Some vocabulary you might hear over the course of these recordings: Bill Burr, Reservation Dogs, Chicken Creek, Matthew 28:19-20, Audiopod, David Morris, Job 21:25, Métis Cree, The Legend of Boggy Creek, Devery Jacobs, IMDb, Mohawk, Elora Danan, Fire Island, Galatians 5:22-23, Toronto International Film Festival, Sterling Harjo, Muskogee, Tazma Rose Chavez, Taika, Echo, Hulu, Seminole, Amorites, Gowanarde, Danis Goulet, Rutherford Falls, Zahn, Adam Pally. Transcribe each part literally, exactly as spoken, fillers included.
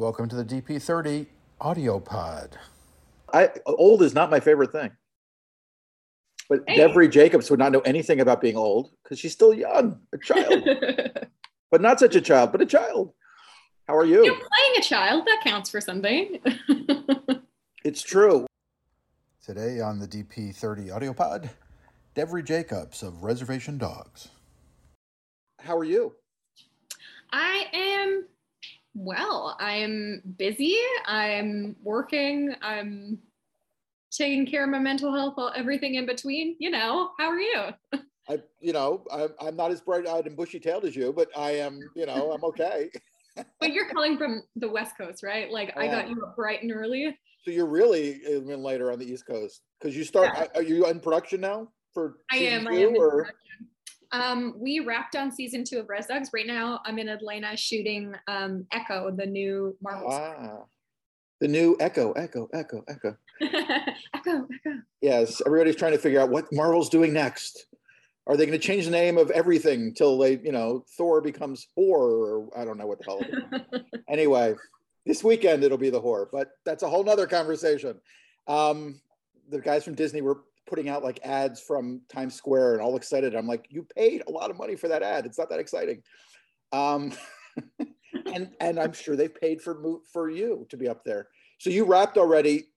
Welcome to the D P thirty audio pod. I, old is not my favorite thing. But hey. Devery Jacobs would not know anything about being old because she's still young, a child. But not such a child, but a child. How are you? You're playing a child. That counts for something. It's true. Today on the D P thirty audio pod, Devery Jacobs of Reservation Dogs. How are you? I am... Well, I'm busy, I'm working, I'm taking care of my mental health, everything in between, you know. How are you? I, you know, I'm, I'm not as bright-eyed and bushy-tailed as you, but I am, you know, I'm okay. But you're coming from the West Coast, right? Like, um, I got you up bright and early. So you're really in later on the East Coast, because you start, yeah. Are you in production now for I am, two, I am or? In production. Um, we wrapped on season two of Res Dogs. Right now, I'm in Atlanta shooting um, Echo, the new Marvel. Ah, the new Echo, Echo, Echo, Echo. Echo, Echo. Yes, everybody's trying to figure out what Marvel's doing next. Are they going to change the name of everything till they, you know, Thor becomes Whore? Or I don't know what the hell. Anyway, this weekend it'll be the Whore, but that's a whole nother conversation. Um, the guys from Disney were putting out like ads from Times Square and all excited. I'm like, you paid a lot of money for that ad. It's not that exciting. Um, and and I'm sure they've paid for for you to be up there. So you rapped already.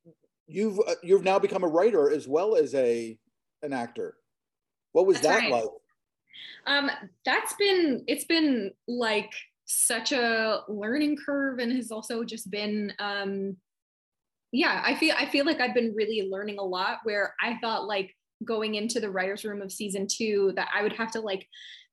You've uh, you've now become a writer as well as a an actor. What was that's that right. like? Um, that's been, it's been like such a learning curve, and has also just been, um, Yeah, I feel I feel like I've been really learning a lot, where I thought like going into the writer's room of season two that I would have to like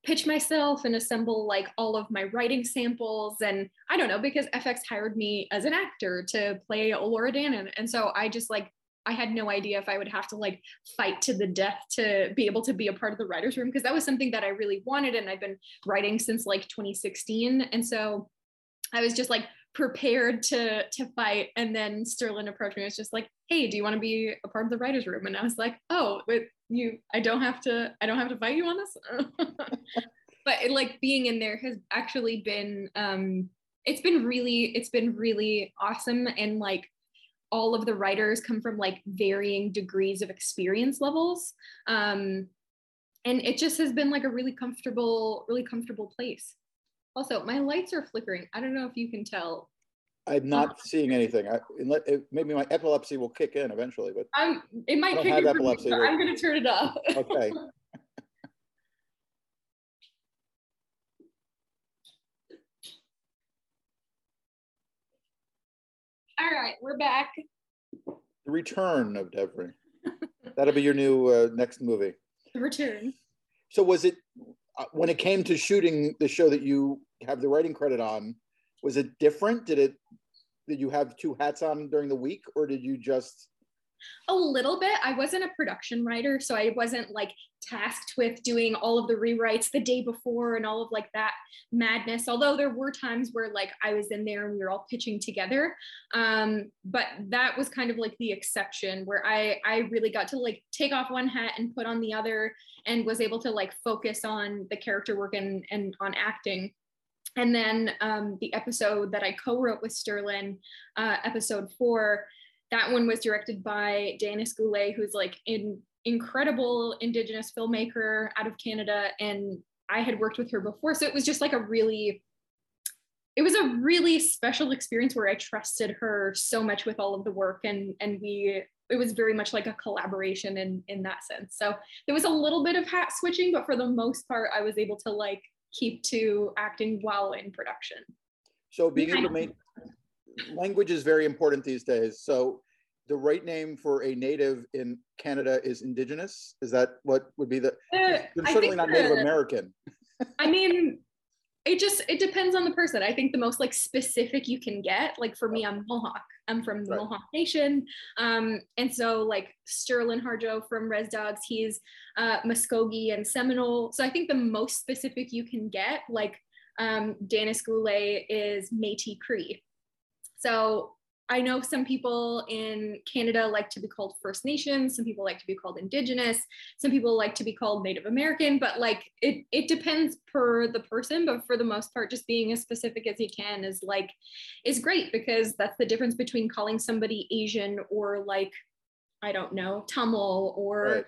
pitch myself and assemble like all of my writing samples. And I don't know, because F X hired me as an actor to play Elora Danan. And so I just like, I had no idea if I would have to like fight to the death to be able to be a part of the writer's room, because that was something that I really wanted. And I've been writing since like twenty sixteen. And so I was just like, prepared to to fight. And then Sterling approached me. It's just like, hey, do you want to be a part of the writer's room? And I was like, oh, wait, you I don't have to I don't have to fight you on this. But it, like being in there has actually been um it's been really it's been really awesome. And like all of the writers come from like varying degrees of experience levels, um and it just has been like a really comfortable really comfortable place. Also, my lights are flickering. I don't know if you can tell. I'm not uh, seeing anything. I, it, maybe my epilepsy will kick in eventually, but I'm, it might I don't have epilepsy. Me, I'm going to turn it off. Okay. All right, we're back. The Return of Devery. That'll be your new uh, next movie. The Return. So was it... When it came to shooting the show that you have the writing credit on, was it different? Did it, did you have two hats on during the week, or did you just? A little bit. I wasn't a production writer, so I wasn't like tasked with doing all of the rewrites the day before and all of like that madness. Although there were times where like I was in there and we were all pitching together. Um, but that was kind of like the exception, where I, I really got to like take off one hat and put on the other, and was able to like focus on the character work and, and on acting. And then um, the episode that I co-wrote with Sterling, uh, episode four, that one was directed by Danis Goulet, who's like an incredible Indigenous filmmaker out of Canada. And I had worked with her before. So it was just like a really, it was a really special experience where I trusted her so much with all of the work. And, and we, it was very much like a collaboration in, in that sense. So there was a little bit of hat switching, but for the most part, I was able to like keep to acting while in production. So being able to make... Language is very important these days. So the right name for a native in Canada is Indigenous. Is that what would be the, uh, certainly not Native the, American. I mean, it just, it depends on the person. I think the most like specific you can get, like for me, I'm Mohawk. I'm from the right. Mohawk Nation. Um, and so like Sterling Harjo from Res Dogs, he's uh, Muskogee and Seminole. So I think the most specific you can get, like um, Danis Goulet is Métis Cree. So I know some people in Canada like to be called First Nations, some people like to be called Indigenous, some people like to be called Native American, but like it it depends per the person, but for the most part, just being as specific as you can is like, is great, because that's the difference between calling somebody Asian or like, I don't know, Tamil or right.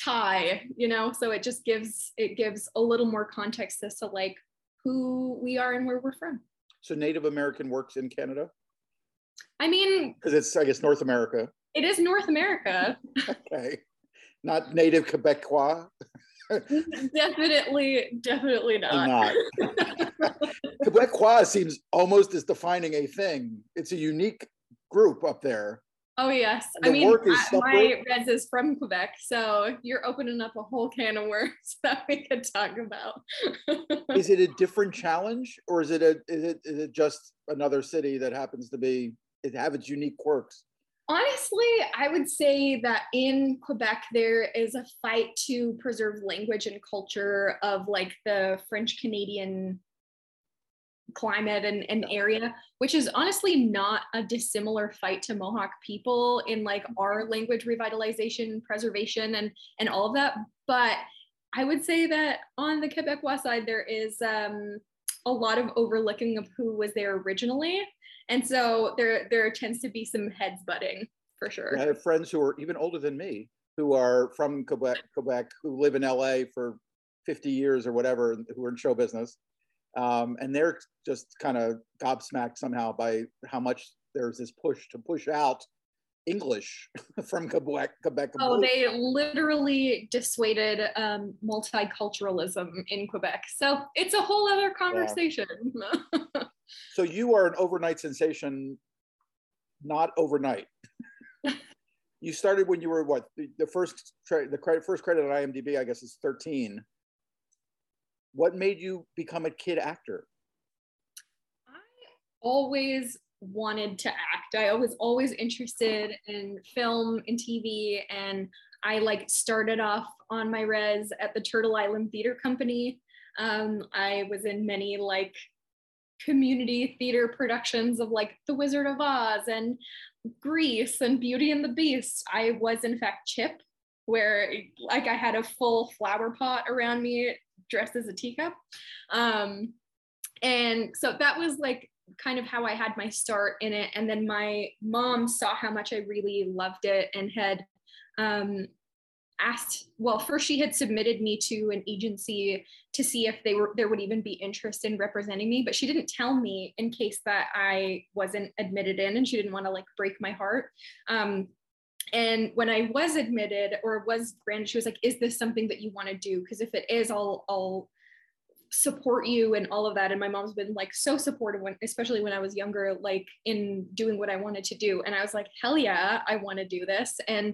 Thai, you know? So it just gives, it gives a little more context as to like who we are and where we're from. So Native American works in Canada? I mean, because it's, I guess, North America. It is North America. Okay. Not Native Quebecois. Definitely, definitely not. I'm not. Quebecois seems almost as defining a thing. It's a unique group up there. Oh, yes. The I mean, I, my res is from Quebec, so you're opening up a whole can of worms that we could talk about. Is it a different challenge, or is it, a, is, it, is it just another city that happens to be, it have its unique quirks? Honestly, I would say that in Quebec, there is a fight to preserve language and culture of like the French Canadian climate and, and area, which is honestly not a dissimilar fight to Mohawk people in like our language revitalization, preservation, and and all of that. But I would say that on the Quebecois side, there is um, a lot of overlooking of who was there originally, and so there there tends to be some heads butting for sure. I have friends who are even older than me who are from Quebec, Quebec who live in L A for fifty years or whatever, who are in show business. Um, and they're just kind of gobsmacked somehow by how much there's this push to push out English from Quebec. Quebec. Oh, they literally dissuaded um, multiculturalism in Quebec. So it's a whole other conversation. Yeah. So you are an overnight sensation, not overnight. You started when you were what? The, the first tra- the credit, first credit on IMDb, I guess, is thirteen. What made you become a kid actor? I always wanted to act. I was always interested in film and T V. And I like started off on my res at the Turtle Island Theater Company. Um, I was in many like community theater productions of like The Wizard of Oz and Grease and Beauty and the Beast. I was in fact Chip, where like I had a full flower pot around me dressed as a teacup. Um, and so that was like kind of how I had my start in it. And then my mom saw how much I really loved it and had um, asked, well, first she had submitted me to an agency to see if they were there would even be interest in representing me, but she didn't tell me in case that I wasn't admitted in, and she didn't want to like break my heart. Um, And when I was admitted or was granted, she was like, is this something that you want to do? Because if it is, I'll, I'll support you and all of that. And my mom's been like so supportive, when, especially when I was younger, like in doing what I wanted to do. And I was like, hell yeah, I want to do this. And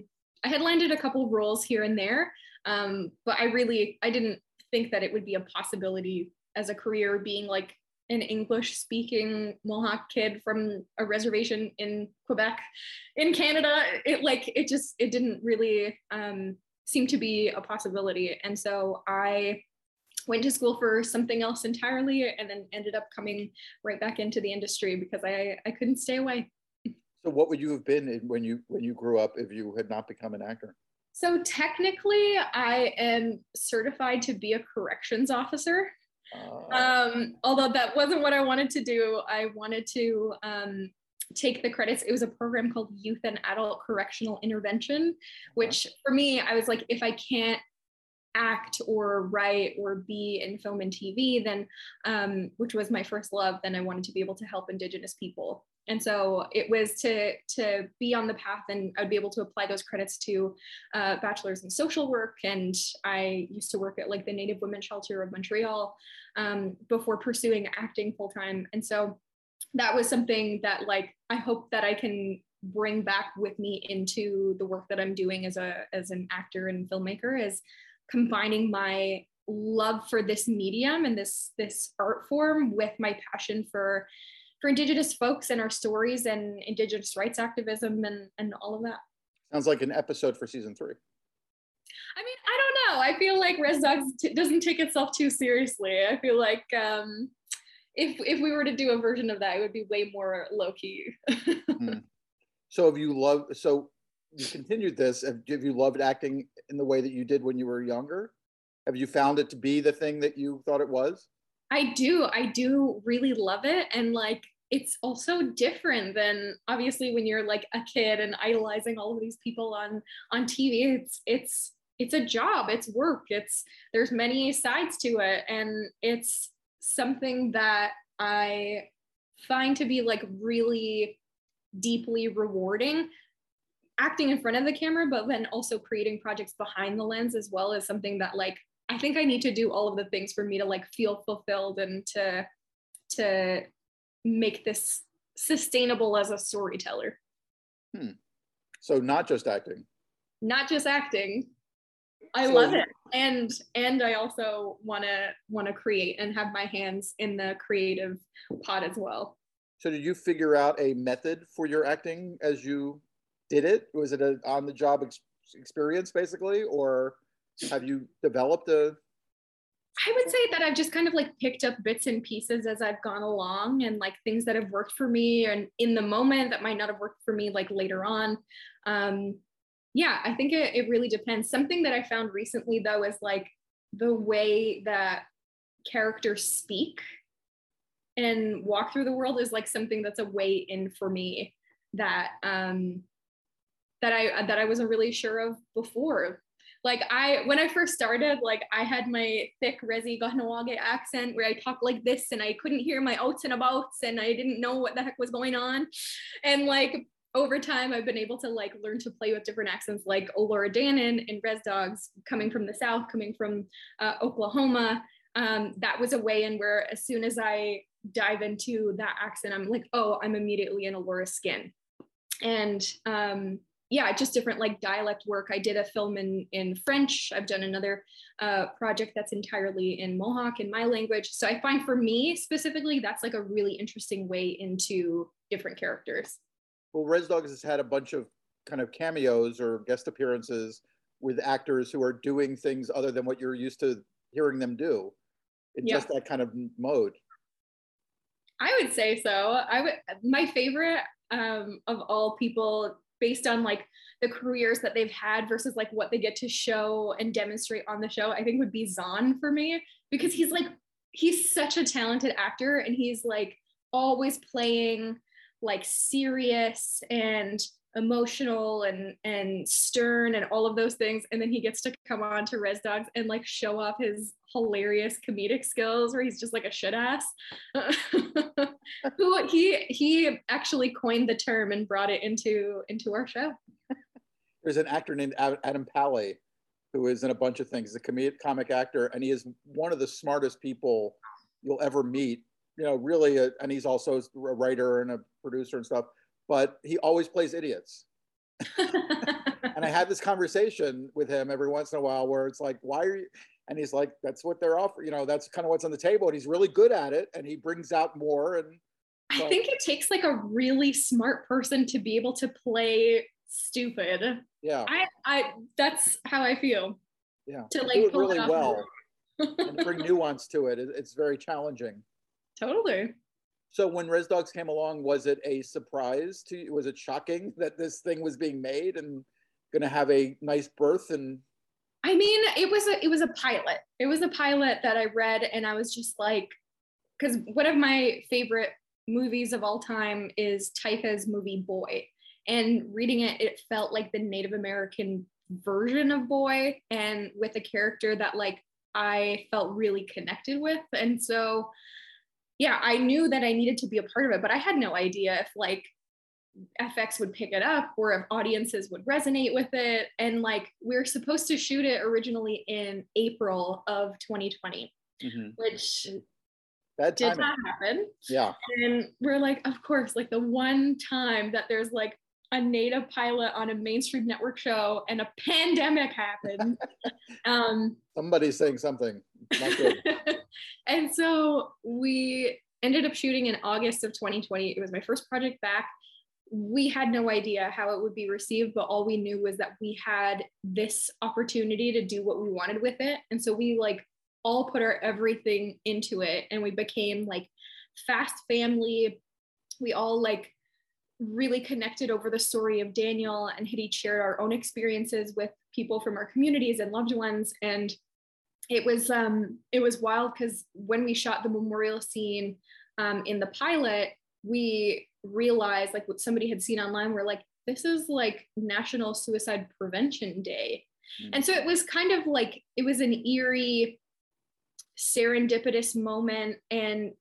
I had landed a couple of roles here and there, um, but I really, I didn't think that it would be a possibility as a career, being like an English-speaking Mohawk kid from a reservation in Quebec, in Canada. It like, it just, it didn't really um, seem to be a possibility. And so I went to school for something else entirely, and then ended up coming right back into the industry because I, I couldn't stay away. So what would you have been when you, when you grew up if you had not become an actor? So technically I am certified to be a corrections officer. Um, although that wasn't what I wanted to do. I wanted to um, take the credits. It was a program called Youth and Adult Correctional Intervention, which for me, I was like, if I can't act or write or be in film and T V, then, um, which was my first love, then I wanted to be able to help Indigenous people. And so it was to, to be on the path, and I'd be able to apply those credits to uh, bachelor's in social work. And I used to work at like the Native Women's Shelter of Montreal um, before pursuing acting full time. And so that was something that like, I hope that I can bring back with me into the work that I'm doing as a, as an actor and filmmaker, is combining my love for this medium and this, this art form with my passion for for Indigenous folks and our stories and Indigenous rights activism and, and all of that. Sounds like an episode for season three. I mean, I don't know. I feel like Res Dogs t- doesn't take itself too seriously. I feel like um, if if we were to do a version of that, it would be way more low-key. mm. So have you loved, so you continued this, have you loved acting in the way that you did when you were younger? Have you found it to be the thing that you thought it was? I do, I do really love it. And like, it's also different than obviously when you're like a kid and idolizing all of these people on, on T V, it's, it's, it's a job, it's work, it's, there's many sides to it. And it's something that I find to be like really deeply rewarding, acting in front of the camera, but then also creating projects behind the lens as well is something that like, I think I need to do all of the things for me to like feel fulfilled and to, to make this sustainable as a storyteller. Hmm. So not just acting. Not just acting. I so, love it. And and I also want to want to create and have my hands in the creative pot as well. So did you figure out a method for your acting as you did it? Was it an on-the-job ex experience basically, or have you developed a? I would say that I've just kind of like picked up bits and pieces as I've gone along, and like things that have worked for me and in the moment that might not have worked for me like later on. Um, yeah, I think it, it really depends. Something that I found recently though is like the way that characters speak and walk through the world is like something that's a way in for me that um that I that I wasn't really sure of before. Like I when I first started, like I had my thick Resi Kahnawake accent where I talked like this and I couldn't hear my outs and abouts and I didn't know what the heck was going on. And like over time I've been able to like learn to play with different accents like Elora Danan in Res Dogs, coming from the South, coming from uh, Oklahoma. Um, that was a way in where as soon as I dive into that accent, I'm like, oh, I'm immediately in Elora's skin. And um, yeah, just different like dialect work. I did a film in, in French. I've done another uh, project that's entirely in Mohawk, in my language. So I find for me specifically, that's like a really interesting way into different characters. Well, Res Dogs has had a bunch of kind of cameos or guest appearances with actors who are doing things other than what you're used to hearing them do. It's yeah. just that kind of mode. I would say so. I would, my favorite um, of all people based on like the careers that they've had versus like what they get to show and demonstrate on the show, I think would be Zahn for me, because he's like, he's such a talented actor and he's like always playing like serious and emotional and and stern and all of those things, and then he gets to come on to Res Dogs and like show off his hilarious comedic skills where he's just like a shit ass. Who he he actually coined the term and brought it into into our show. There's an actor named Adam Pally who is in a bunch of things. He's a comedic comic actor and he is one of the smartest people you'll ever meet, you know, really a, and he's also a writer and a producer and stuff, but he always plays idiots. And I have this conversation with him every once in a while where it's like, why are you? And he's like, that's what they're offering. You know, that's kind of what's on the table. And he's really good at it. And he brings out more. And so I think it takes like a really smart person to be able to play stupid. Yeah. I, I that's how I feel. Yeah. To like do it really well and bring nuance to it. it. It's very challenging. Totally. So when Res Dogs came along, was it a surprise to you? Was it shocking that this thing was being made and going to have a nice birth? And I mean, it was a it was a pilot. It was a pilot that I read, and I was just like, because one of my favorite movies of all time is Taika's movie Boy, and reading it, it felt like the Native American version of Boy, and with a character that like I felt really connected with, and so. Yeah, I knew that I needed to be a part of it, but I had no idea if like F X would pick it up or if audiences would resonate with it. And like, we were supposed to shoot it originally in April of twenty twenty, mm-hmm. which that did not happen. Yeah. And we're like, of course, like the one time that there's like a Native pilot on a mainstream network show and a pandemic happened. um, Somebody's saying something. Not good. And so we ended up shooting in August of twenty twenty. It was my first project back. We had no idea how it would be received, but all we knew was that we had this opportunity to do what we wanted with it. And so we like all put our everything into it and we became like fast family. We all like really connected over the story of Daniel, and Hidi shared our own experiences with people from our communities and loved ones. And it was, um, it was wild because when we shot the memorial scene um, in the pilot, we realized, like, what somebody had seen online, we're like, this is like National Suicide Prevention Day. Mm-hmm. And so it was kind of like, it was an eerie, serendipitous moment. And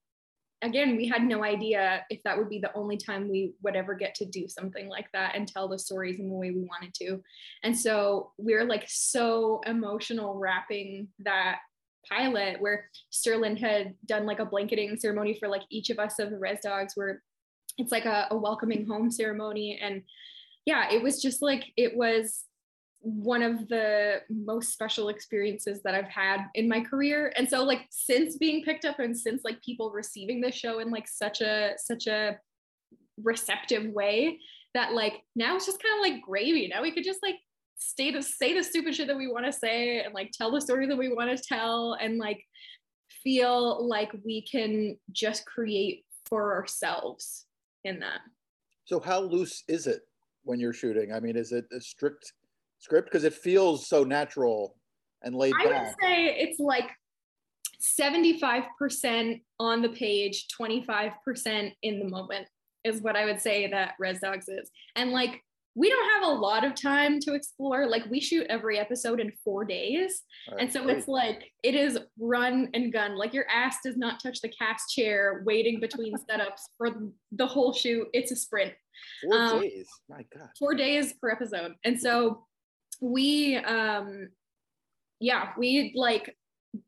again, we had no idea if that would be the only time we would ever get to do something like that and tell the stories in the way we wanted to. And so we're like so emotional wrapping that pilot, where Sterling had done like a blanketing ceremony for like each of us of the Res Dogs, where it's like a, a welcoming home ceremony. And yeah, it was just like, it was one of the most special experiences that I've had in my career. And so like since being picked up and since like people receiving the show in like such a such a receptive way, that like now it's just kind of like gravy. Now we could just like stay to say the stupid shit that we want to say and like tell the story that we want to tell and like feel like we can just create for ourselves in that. So how loose is it when you're shooting? I mean, is it a strict script? Because it feels so natural and laid back. I would say it's like seventy-five percent on the page, twenty-five percent in the moment is what I would say that Res Dogs is. And like, we don't have a lot of time to explore. Like, we shoot every episode in four days. Right, and so great. It's like, it is run and gun. Like, your ass does not touch the cast chair waiting between setups for the whole shoot. It's a sprint. Four um, days, my God. Four days per episode. And so we, um, yeah, we like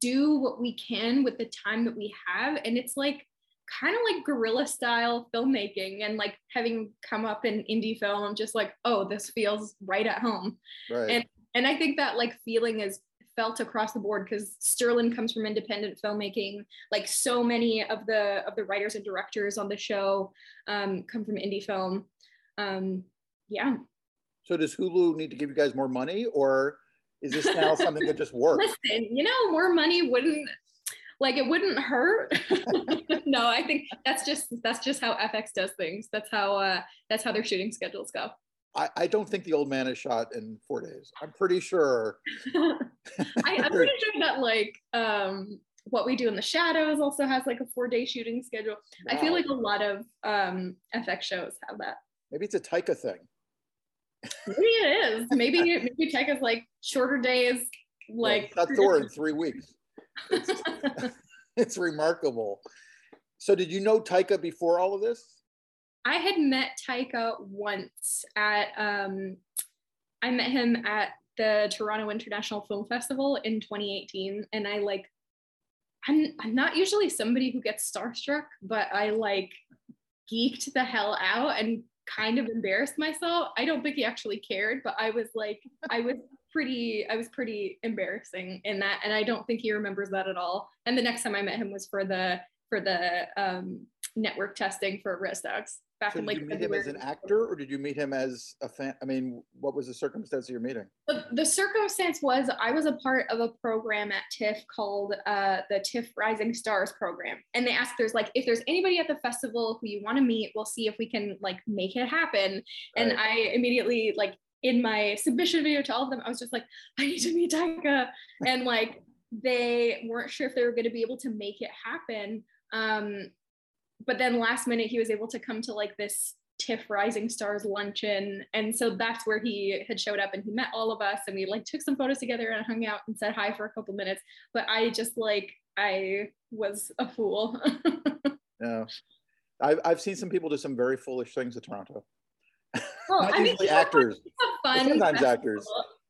do what we can with the time that we have. And it's like, kind of like guerrilla style filmmaking, and like having come up in indie film, just like, oh, this feels right at home. Right. And and I think that like feeling is felt across the board, because Sterling comes from independent filmmaking. Like so many of the of the writers and directors on the show um, come from indie film. Um, yeah. So does Hulu need to give you guys more money, or is this now something that just works? Listen, you know, more money wouldn't. Like, it wouldn't hurt. No, I think that's just that's just how F X does things. That's how uh, that's how their shooting schedules go. I, I don't think The Old Man is shot in four days. I'm pretty sure. I, I'm pretty sure that like um, What We Do in the Shadows also has like a four day shooting schedule. Wow. I feel like a lot of um, F X shows have that. Maybe it's a Taika thing. Maybe it is. Maybe maybe Taika's like shorter days. Like well, that's Thor in three weeks. It's, it's remarkable. So did you know Taika before all of this? I had met Taika once at, um, I met him at the Toronto International Film Festival in twenty eighteen. And I like, I'm, I'm not usually somebody who gets starstruck, but I like geeked the hell out and kind of embarrassed myself. I don't think he actually cared, but I was like, I was pretty, I was pretty embarrassing in that. And I don't think he remembers that at all. And the next time I met him was for the, for the um, network testing for Res Dogs back so in like February. Did you meet him as an actor, or did you meet him as a fan? I mean, what was the circumstance of your meeting? The, the circumstance was I was a part of a program at TIFF called uh, the TIFF Rising Stars Program. And they asked, there's like, if there's anybody at the festival who you want to meet, we'll see if we can like make it happen. Right. And I immediately like, in my submission video to all of them, I was just like, I need to meet Taika. And like, they weren't sure if they were gonna be able to make it happen. Um, but then last minute, he was able to come to like this TIFF Rising Stars luncheon. And so that's where he had showed up, and he met all of us, and we like took some photos together and hung out and said hi for a couple minutes. But I just like, I was a fool. No, I've, I've seen some people do some very foolish things at Toronto. Well, I mean, actors. It's a fun sometimes festival. actors.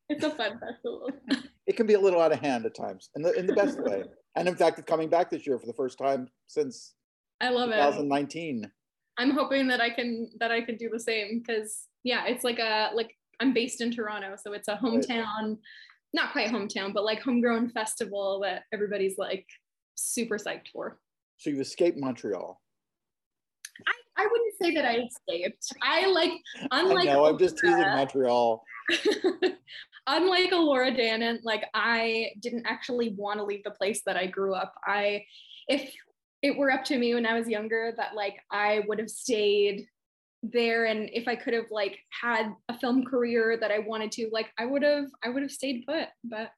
It's a fun festival. It can be a little out of hand at times, in the in the best way. And in fact, it's coming back this year for the first time since I love twenty nineteen. It. I'm hoping that I can that I can do the same, because yeah, it's like a like I'm based in Toronto, so it's a hometown, right. Not quite hometown, but like homegrown festival that everybody's like super psyched for. So you've escaped Montreal. I wouldn't say that I escaped. I like, unlike- No, I'm just teasing Montreal. Unlike Elora Danan, like I didn't actually want to leave the place that I grew up. I, if it were up to me when I was younger, that like I would have stayed there, and if I could have like had a film career that I wanted to, like I would have I would have stayed put, but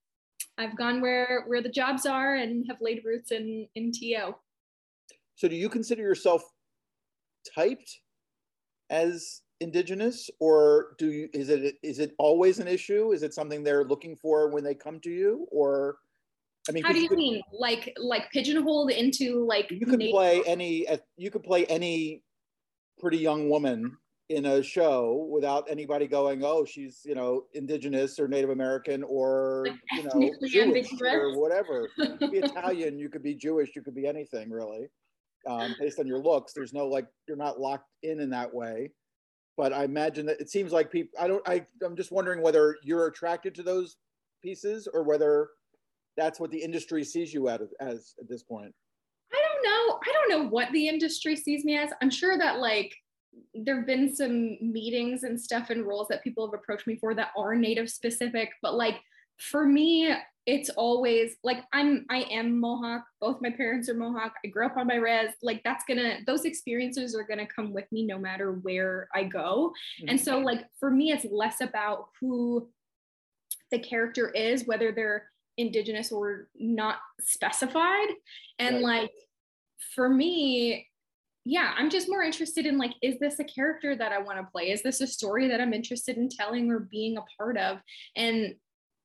I've gone where where the jobs are and have laid roots in in T O. So do you consider yourself typed as Indigenous, or do you, is it is it always an issue? Is it something they're looking for when they come to you? Or I mean, how do you, you could, mean like like pigeonholed into like you can Native play any you could play any pretty young woman in a show without anybody going, oh, she's, you know, Indigenous or Native American or, like, you know, Jewish or whatever. You could be Italian, you could be Jewish, you could be anything really, um, based on your looks. There's no, like, you're not locked in in that way. But I imagine that it seems like people, I don't, I, I'm just wondering whether you're attracted to those pieces or whether that's what the industry sees you at, as at this point. I don't know. I don't know what the industry sees me as. I'm sure that like, there've been some meetings and stuff and roles that people have approached me for that are Native specific, but like for me, it's always like I'm I am Mohawk. Both my parents are Mohawk. I grew up on my res. Like that's gonna those experiences are gonna come with me no matter where I go. Mm-hmm. And so like for me, it's less about who the character is, whether they're Indigenous or not specified. And right. like for me, yeah, I'm just more interested in like, is this a character that I want to play? Is this a story that I'm interested in telling or being a part of? And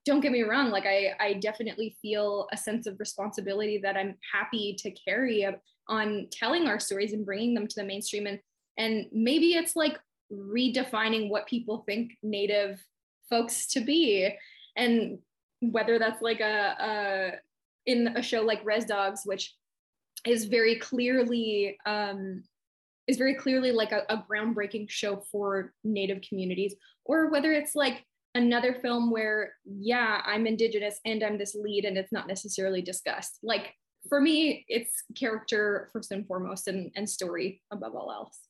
don't get me wrong, like I, I definitely feel a sense of responsibility that I'm happy to carry on telling our stories and bringing them to the mainstream. And, and maybe it's like redefining what people think Native folks to be. And whether that's like a, a in a show like Res Dogs, which is very clearly um, is very clearly like a, a groundbreaking show for Native communities, or whether it's like another film where, yeah, I'm Indigenous and I'm this lead and it's not necessarily discussed. Like for me, it's character first and foremost, and, and story above all else.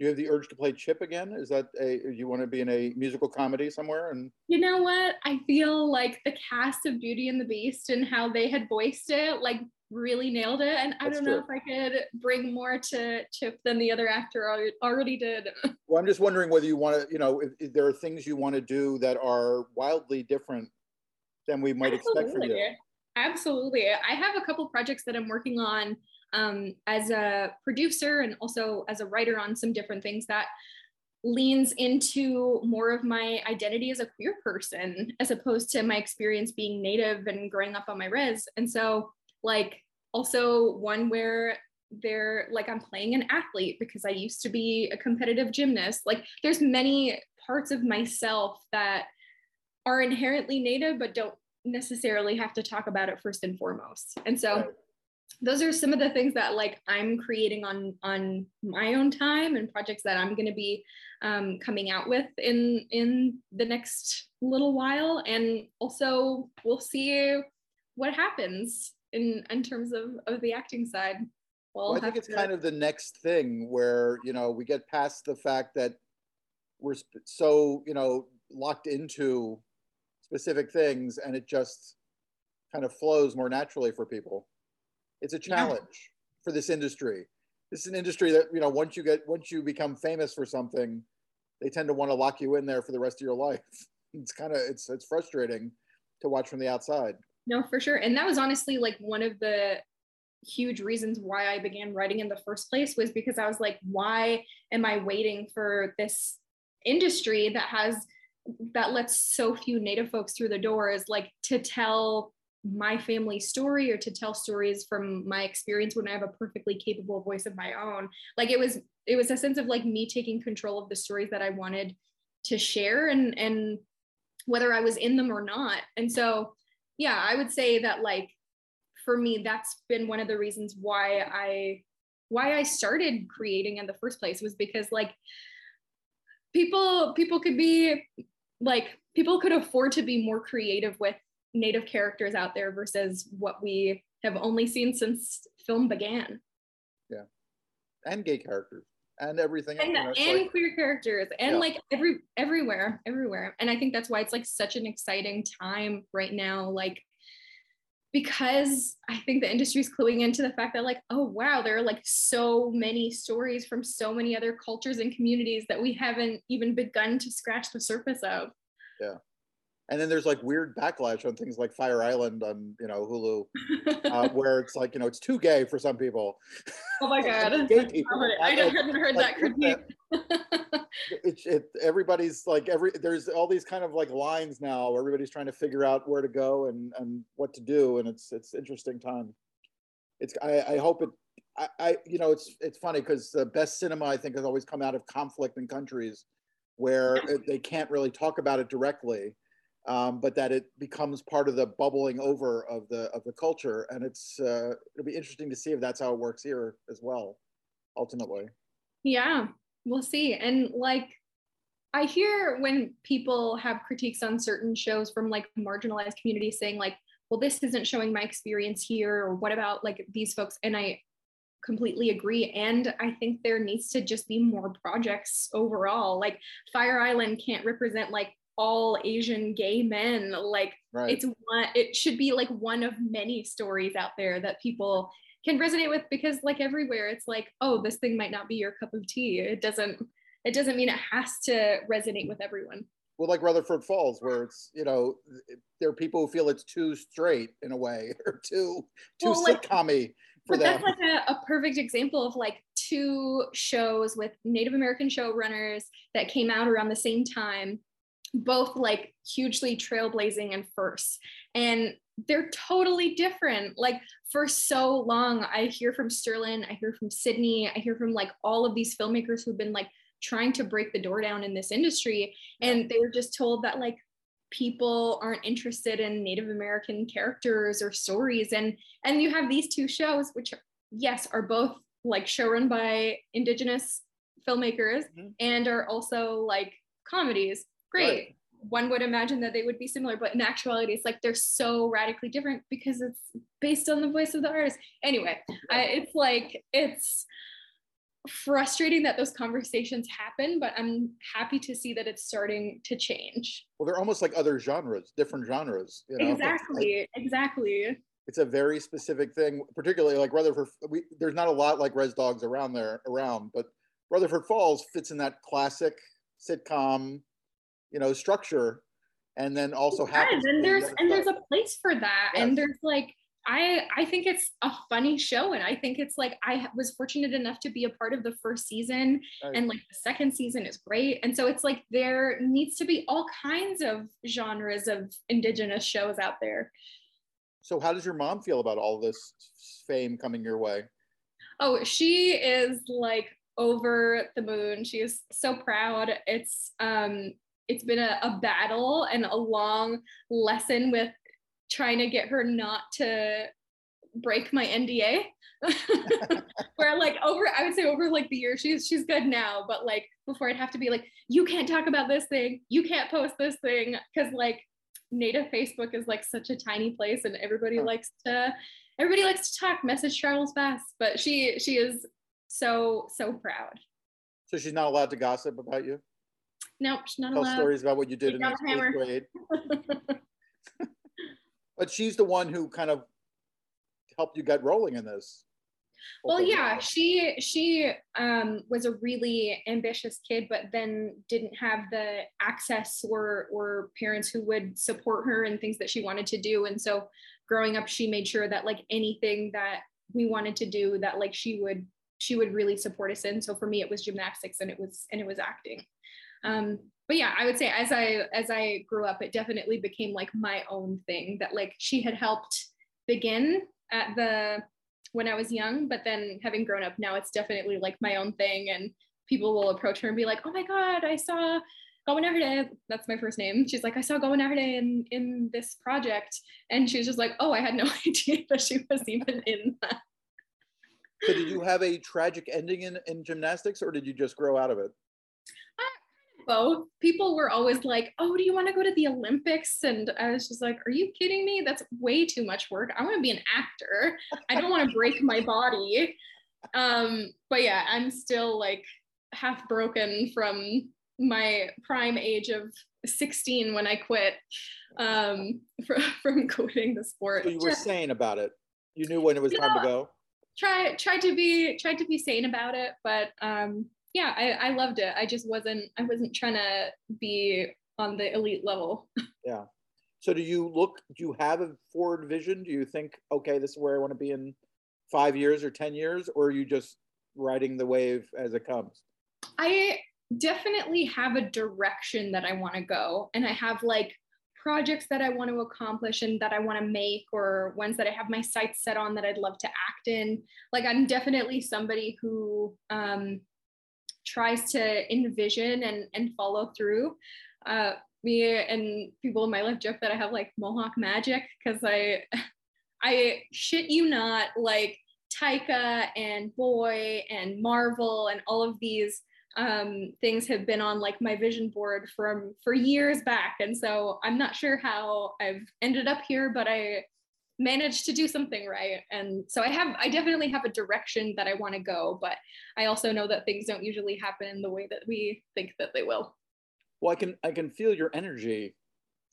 Do you have the urge to play Chip again? Is that a, you want to be in a musical comedy somewhere? And you know what? I feel like the cast of Beauty and the Beast and how they had voiced it, like really nailed it. And I That's don't know true. If I could bring more to Chip than the other actor already did. Well, I'm just wondering whether you want to, you know, if, if there are things you want to do that are wildly different than we might Absolutely. Expect from you. Absolutely. I have a couple projects that I'm working on Um, as a producer and also as a writer on some different things that leans into more of my identity as a queer person, as opposed to my experience being Native and growing up on my res. And so like also one where they're like, I'm playing an athlete because I used to be a competitive gymnast. Like there's many parts of myself that are inherently Native, but don't necessarily have to talk about it first and foremost. And so right. those are some of the things that like I'm creating on on my own time, and projects that I'm going to be um, coming out with in in the next little while. And also we'll see what happens in in terms of, of the acting side. Well, well I think it's to... kind of the next thing where, you know, we get past the fact that we're so, you know, locked into specific things, and it just kind of flows more naturally for people. It's a challenge yeah. for this industry. This is an industry that, you know, once you get, once you become famous for something, they tend to want to lock you in there for the rest of your life. It's kind of, it's, it's frustrating to watch from the outside. No, for sure. And that was honestly like one of the huge reasons why I began writing in the first place, was because I was like, why am I waiting for this industry that has, that lets so few Native folks through the doors, like to tell my family story or to tell stories from my experience when I have a perfectly capable voice of my own. Like it was, it was a sense of like me taking control of the stories that I wanted to share, and and whether I was in them or not. And so, yeah, I would say that like for me, that's been one of the reasons why I why I started creating in the first place, was because like people people could be like people could afford to be more creative with Native characters out there versus what we have only seen since film began. Yeah, and gay characters and everything. And, and like, queer characters and yeah. like every everywhere, everywhere. And I think that's why it's like such an exciting time right now. Like because I think the industry is cluing into the fact that, like, oh, wow, there are like so many stories from so many other cultures and communities that we haven't even begun to scratch the surface of. Yeah. And then there's like weird backlash on things like Fire Island on, you know, Hulu, uh, where it's like, you know, it's too gay for some people. Oh my God. I haven't heard that critique. It's it, everybody's like, every, there's all these kind of like lines now where everybody's trying to figure out where to go and, and what to do. And it's, it's interesting time. It's, I, I hope it, I, I, you know, it's, it's funny because the best cinema, I think, has always come out of conflict in countries where yeah. they can't really talk about it directly. Um, but that it becomes part of the bubbling over of the of the culture, and it's uh, it'll be interesting to see if that's how it works here as well, ultimately. Yeah, we'll see. And like, I hear when people have critiques on certain shows from like marginalized communities saying like, well, this isn't showing my experience here, or what about like these folks? And I completely agree. And I think there needs to just be more projects overall. Like Fire Island can't represent like all Asian gay men, like right. it's one, it should be like one of many stories out there that people can resonate with, because like everywhere it's like, oh, this thing might not be your cup of tea. It doesn't, it doesn't mean it has to resonate with everyone. Well, like Rutherford Falls, where it's, you know, there are people who feel it's too straight in a way, or too, too well, sitcom-y. Like, but them. That's like a, a perfect example of like two shows with Native American showrunners that came out around the same time, both like hugely trailblazing and first, and they're totally different. Like for so long, I hear from Sterling, I hear from Sydney, I hear from like all of these filmmakers who've been like trying to break the door down in this industry. And they were just told that like people aren't interested in Native American characters or stories. And, and you have these two shows, which yes, are both like showrun by Indigenous filmmakers mm-hmm. and are also like comedies. Great. Right. One would imagine that they would be similar, but in actuality, it's like they're so radically different because it's based on the voice of the artist. Anyway, I, it's like, it's frustrating that those conversations happen, but I'm happy to see that it's starting to change. Well, they're almost like other genres, different genres. You know? Exactly, it's like, exactly. It's a very specific thing, particularly like Rutherford, we, there's not a lot like Res Dogs around there, around, but Rutherford Falls fits in that classic sitcom, you know, structure, and then also happens. And there's and there's a place for that. Yes. And there's like, I I think it's a funny show, and I think it's like, I was fortunate enough to be a part of the first season, right. and like the second season is great. And so it's like there needs to be all kinds of genres of Indigenous shows out there. So how does your mom feel about all this fame coming your way? Oh, she is like over the moon. She is so proud. It's um. It's been a, a battle and a long lesson with trying to get her not to break my N D A. Where like over, I would say over like the year, she's she's good now, but like before I'd have to be like, you can't talk about this thing, you can't post this thing, because like Native Facebook is like such a tiny place, and everybody oh. likes to everybody likes to talk. Message travels fast, but she she is so so proud. So she's not allowed to gossip about you? Nope, she's not Tell allowed. Tell stories about what you did she in the eighth grade. But she's the one who kind of helped you get rolling in this. Well, okay. yeah, she she um, was a really ambitious kid, but then didn't have the access or or parents who would support her in things that she wanted to do. And so, growing up, she made sure that like anything that we wanted to do, that like she would she would really support us in. So for me, it was gymnastics, and it was and it was acting. Um, but yeah, I would say as I, as I grew up, it definitely became like my own thing that like she had helped begin at the, when I was young, but then having grown up now, it's definitely like my own thing, and people will approach her and be like, oh my God, I saw Gowanarde, that's my first name. She's like, I saw Gowanarde in, in this project. And she was just like, oh, I had no idea that she was even in that. So did you have a tragic ending in, in gymnastics, or did you just grow out of it? Both. People were always like, oh, do you want to go to the Olympics? And I was just like, are you kidding me? That's way too much work. I want to be an actor. I don't want to break my body. Um, but yeah, I'm still like half broken from my prime age of sixteen when I quit um, from, from quitting the sport. So you were sane about it. You knew when it was you time know, to go. Try tried to be tried to be sane about it, but um, yeah, I, I loved it. I just wasn't I wasn't trying to be on the elite level. Yeah. So do you look? Do you have a forward vision? Do you think, okay, this is where I want to be in five years or ten years, or are you just riding the wave as it comes? I definitely have a direction that I want to go, and I have like projects that I want to accomplish and that I want to make, or ones that I have my sights set on that I'd love to act in. Like, I'm definitely somebody who um, tries to envision and and follow through. Uh, me and people in my life joke that I have like Mohawk magic, because I, I shit you not, like Taika and Boy and Marvel and all of these um, things have been on like my vision board from for years back. And so I'm not sure how I've ended up here, but I managed to do something right. And so I have, I definitely have a direction that I want to go, but I also know that things don't usually happen in the way that we think that they will. Well, I can I can feel your energy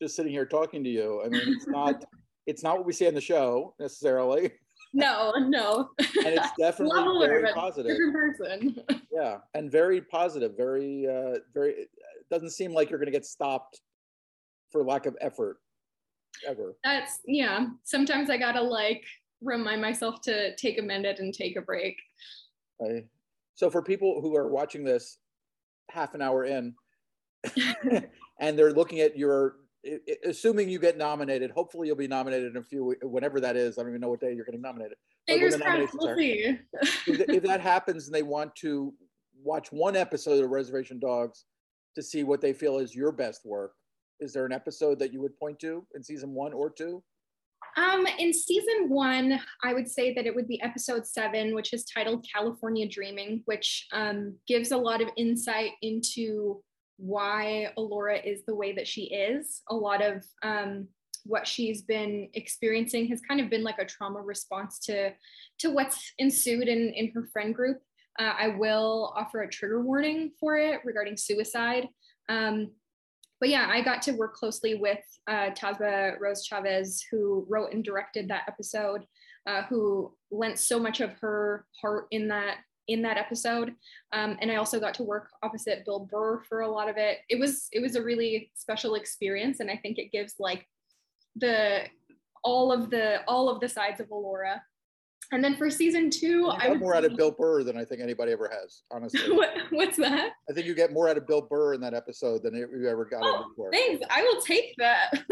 just sitting here talking to you. I mean, it's not it's not what we see on the show necessarily. No, no. And it's definitely very positive. Person. Yeah, and very positive. Very, uh, very. It doesn't seem like you're going to get stopped for lack of effort ever. That's yeah. Sometimes I gotta like remind myself to take a minute and take a break. Right. So for people who are watching this half an hour in. And they're looking at your, assuming you get nominated, hopefully you'll be nominated in a few, whenever that is. I don't even know what day you're getting nominated. Fingers crossed, we'll see. If, if that happens and they want to watch one episode of Reservation Dogs to see what they feel is your best work, is there an episode that you would point to in season one or two? Um, in season one, I would say that it would be episode seven, which is titled California Dreaming, which um, gives a lot of insight into why Elora is the way that she is. A lot of um, what she's been experiencing has kind of been like a trauma response to, to what's ensued in, in her friend group. Uh, I will offer a trigger warning for it regarding suicide. Um, but yeah, I got to work closely with uh, Tazma Rose Chavez, who wrote and directed that episode, uh, who lent so much of her heart in that in that episode. Um, and I also got to work opposite Bill Burr for a lot of it. It was, it was a really special experience. And I think it gives like the, all of the, all of the sides of Elora. And then for season two, I got more out of Bill Burr than I think anybody ever has, honestly. what, what's that? I think you get more out of Bill Burr in that episode than you ever got oh, out of before. Thanks, I will take that.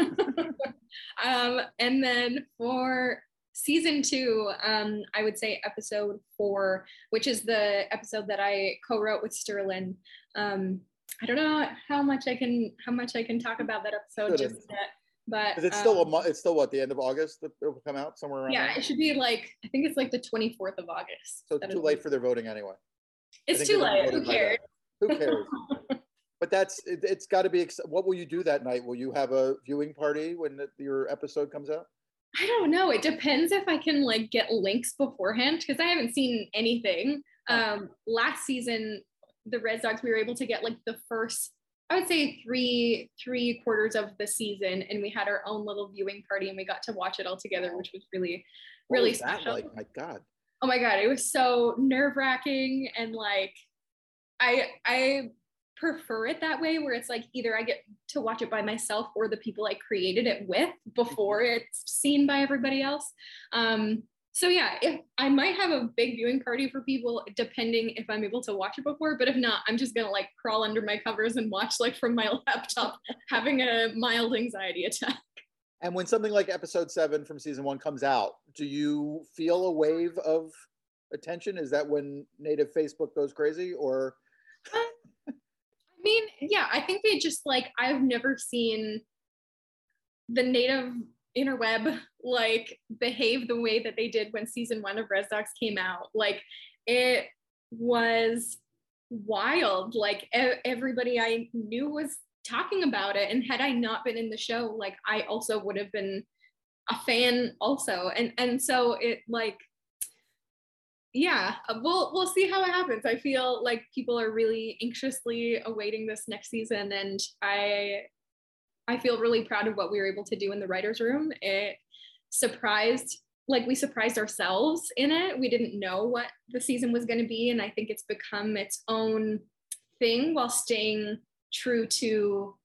um, and then for season two, um, I would say episode four, which is the episode that I co-wrote with Sterling. Um, I don't know how much I can how much I can talk about that episode Shouldn't. just yet, but it's um, still a it's still what the end of August that it will come out somewhere around. Yeah, now? It should be like I think it's like the twenty-fourth of August. So it's too late for their voting anyway. It's too late. Who cares? Who cares? But that's it, it's got to be. What will you do that night? Will you have a viewing party when the, your episode comes out? I don't know. It depends if I can like get links beforehand, because I haven't seen anything. Um, last season, the Res Dogs, we were able to get like the first, I would say three three quarters of the season, and we had our own little viewing party, and we got to watch it all together, which was really, really what was special. That like? My God. Oh my God, it was so nerve wracking, and like, I I prefer it that way, where it's like either I get to watch it by myself or the people I created it with before it's seen by everybody else. Um, so yeah, if I might have a big viewing party for people, depending if I'm able to watch it before, but if not, I'm just gonna like crawl under my covers and watch like from my laptop, having a mild anxiety attack. And when something like episode seven from season one comes out, do you feel a wave of attention? Is that when Native Facebook goes crazy, or? I mean, yeah, I think they just like, I've never seen the Native interweb like behave the way that they did when season one of Res Dogs came out. Like, it was wild. Like, e everybody I knew was talking about it. And had I not been in the show, like, I also would have been a fan also. And, and so it like, yeah, we'll we'll see how it happens. I feel like people are really anxiously awaiting this next season, and I I feel really proud of what we were able to do in the writer's room. It surprised, like we surprised ourselves in it. We didn't know what the season was going to be. And I think it's become its own thing while staying true to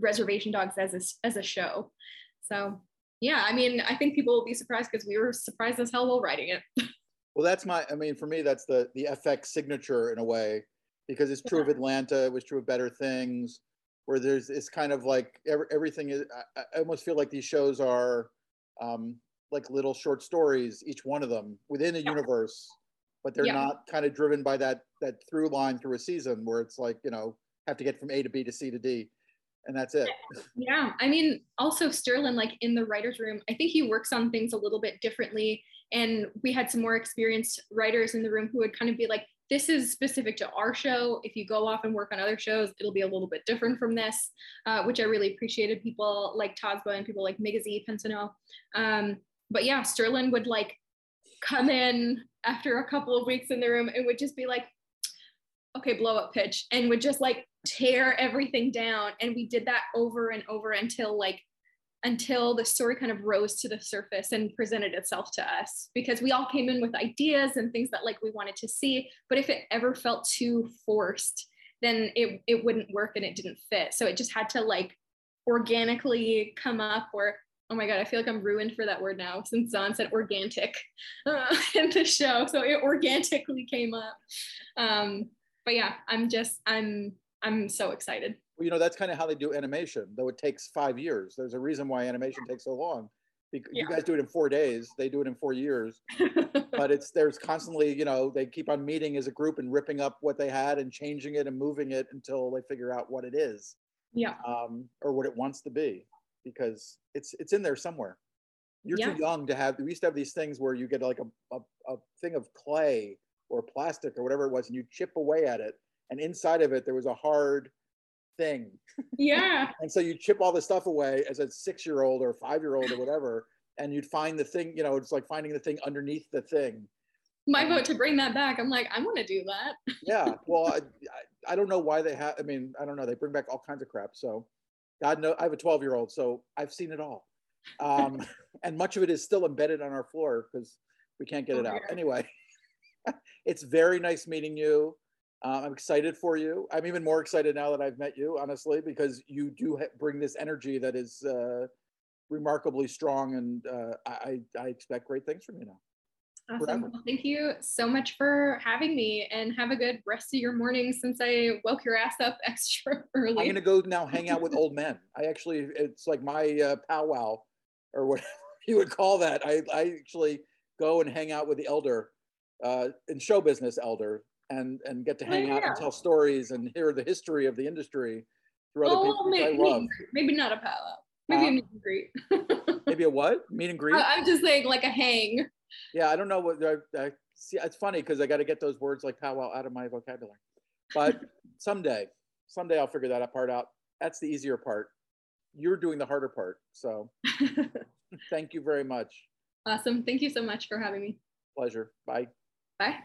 Reservation Dogs as a, as a show. So yeah, I mean, I think people will be surprised because we were surprised as hell while writing it. Well, that's my, I mean, for me, that's the, the F X signature in a way, because it's true yeah. of Atlanta. It was true of Better Things, where there's, it's kind of like every, everything is, I, I almost feel like these shows are um, like little short stories, each one of them within a yeah. universe, but they're yeah. not kind of driven by that, that through line through a season where it's like, you know, have to get from A to B to C to D. And that's it. Yeah. I mean, also Sterling, like in the writer's room, I think he works on things a little bit differently. And we had some more experienced writers in the room who would kind of be like, this is specific to our show. If you go off and work on other shows, it'll be a little bit different from this, uh, which I really appreciated, people like Tazbah and people like Migazee Pensanol. Um, but yeah, Sterling would like come in after a couple of weeks in the room and would just be like, okay, blow up pitch, and would just like tear everything down. And we did that over and over until like, until the story kind of rose to the surface and presented itself to us, because we all came in with ideas and things that like we wanted to see, but if it ever felt too forced, then it, it wouldn't work and it didn't fit. So it just had to like organically come up, or, oh my God, I feel like I'm ruined for that word now since Zahn said organic uh, in the show. So it organically came up. Um, but yeah, I'm just, I'm, I'm so excited. Well, you know, that's kind of how they do animation, though it takes five years. There's a reason why animation takes so long. Because yeah. you guys do it in four days, they do it in four years. But it's, there's constantly, you know, they keep on meeting as a group and ripping up what they had and changing it and moving it until they figure out what it is. Yeah. Um, or what it wants to be, because it's it's in there somewhere. You're yeah. too young to have, we used to have these things where you get like a, a, a thing of clay or plastic or whatever it was, and you chip away at it. And inside of it, there was a hard thing. Yeah. And so you chip all the stuff away as a six-year-old or five-year-old or whatever, and you'd find the thing, you know, it's like finding the thing underneath the thing. My um, vote to bring that back. I'm like, I want to do that. Yeah. Well, I, I, I don't know why they have, I mean, I don't know. They bring back all kinds of crap. So God knows, I have a twelve-year-old, so I've seen it all. Um, and much of it is still embedded on our floor because we can't get oh, it out. Yeah. Anyway, it's very nice meeting you. Uh, I'm excited for you. I'm even more excited now that I've met you, honestly, because you do ha bring this energy that is uh, remarkably strong, and uh, I, I expect great things from you now. Awesome. Well, thank you so much for having me, and have a good rest of your morning since I woke your ass up extra early. I'm going to go now hang out with old men. I actually, it's like my uh, powwow, or whatever you would call that. I, I actually go and hang out with the elder, uh, in show business elder. And, and get to hang oh, out yeah. and tell stories and hear the history of the industry through other oh, people maybe, I love. Maybe not a powwow. Maybe uh, a meet and greet. Maybe a what? Meet and greet? I, I'm just saying like a hang. Yeah, I don't know what, I, I see. It's funny because I got to get those words like powwow out of my vocabulary. But someday, someday I'll figure that part out. That's the easier part. You're doing the harder part. So thank you very much. Awesome. Thank you so much for having me. Pleasure. Bye. Bye.